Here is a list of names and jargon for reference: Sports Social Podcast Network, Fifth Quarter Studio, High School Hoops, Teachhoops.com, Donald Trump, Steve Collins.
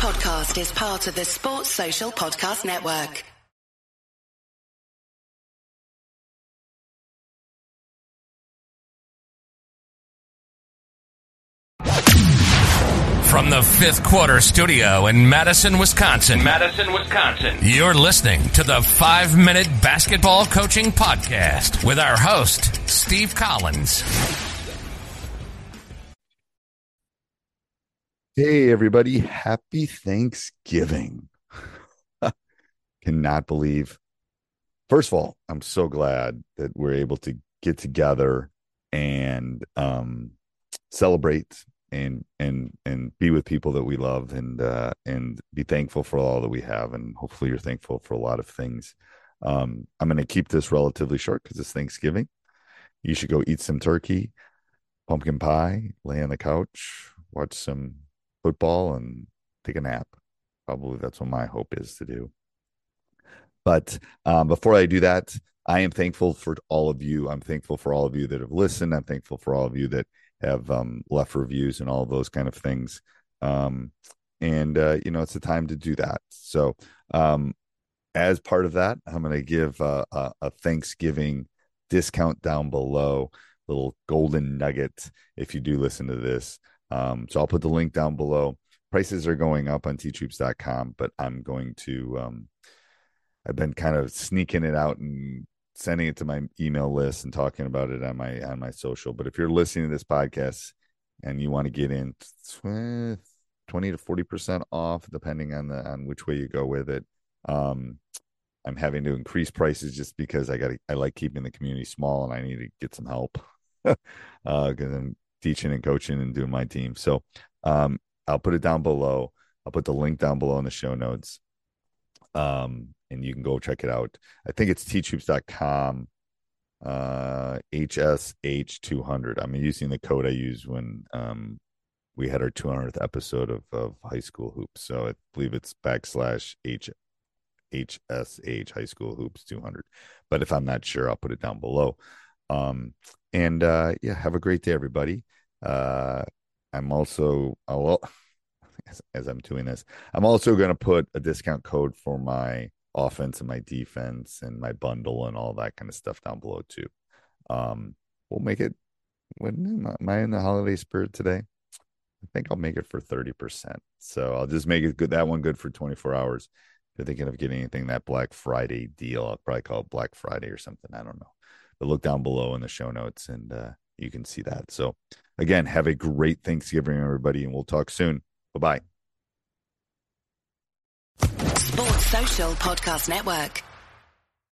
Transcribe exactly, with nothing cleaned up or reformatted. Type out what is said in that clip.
podcast is part of the Sports Social Podcast Network. From the Fifth Quarter Studio in Madison, Wisconsin. Madison, Wisconsin. You're listening to the Five-Minute Basketball Coaching Podcast with our host, Steve Collins. Hey, everybody. Happy Thanksgiving. Cannot believe. First of all, I'm so glad that we're able to get together and um, celebrate and and and be with people that we love, and uh and be thankful for all that we have, and hopefully you're thankful for a lot of things. um I'm going to keep this relatively short because it's Thanksgiving. You should go eat some turkey, pumpkin pie, lay on the couch, watch some football, and take a nap. Probably that's what my hope is to do. But um before I do that, I am thankful for all of you. I'm thankful for all of you that have listened. I'm thankful for all of you that have um, left reviews and all those kind of things. Um, and, uh, you know, it's the time to do that. So um, as part of that, I'm going to give uh, a, a Thanksgiving discount down below, little golden nugget, if you do listen to this. Um, so I'll put the link down below. Prices are going up on teach hoops dot com, but I'm going to, um, I've been kind of sneaking it out and sending it to my email list and talking about it on my on my social. But if you're listening to this podcast and you want to get in twenty to forty percent off, depending on the on which way you go with it, um I'm having to increase prices just because I got I like keeping the community small, and I need to get some help uh because I'm teaching and coaching and doing my team. So um I'll put it down below. I'll put the link down below in the show notes. Um, and you can go check it out. I think it's teach hoops dot com, uh, H S H two hundred. I'm using the code I used when um, we had our two hundredth episode of, of High School Hoops. So I believe it's backslash H, H S H, High School Hoops two hundred. But if I'm not sure, I'll put it down below. Um, and uh, yeah, have a great day, everybody. Uh, I'm also... I'll, As, as I'm doing this, I'm also going to put a discount code for my offense and my defense and my bundle and all that kind of stuff down below too. Um, we'll make it. When am I in the holiday spirit today? I think I'll make it for thirty percent. So I'll just make it good. That one good for twenty-four hours. If you're thinking of getting anything, that Black Friday deal, I'll probably call it Black Friday or something. I don't know, but look down below in the show notes and uh, you can see that. So again, have a great Thanksgiving, everybody. And we'll talk soon. Bye-bye. Sports Social Podcast Network.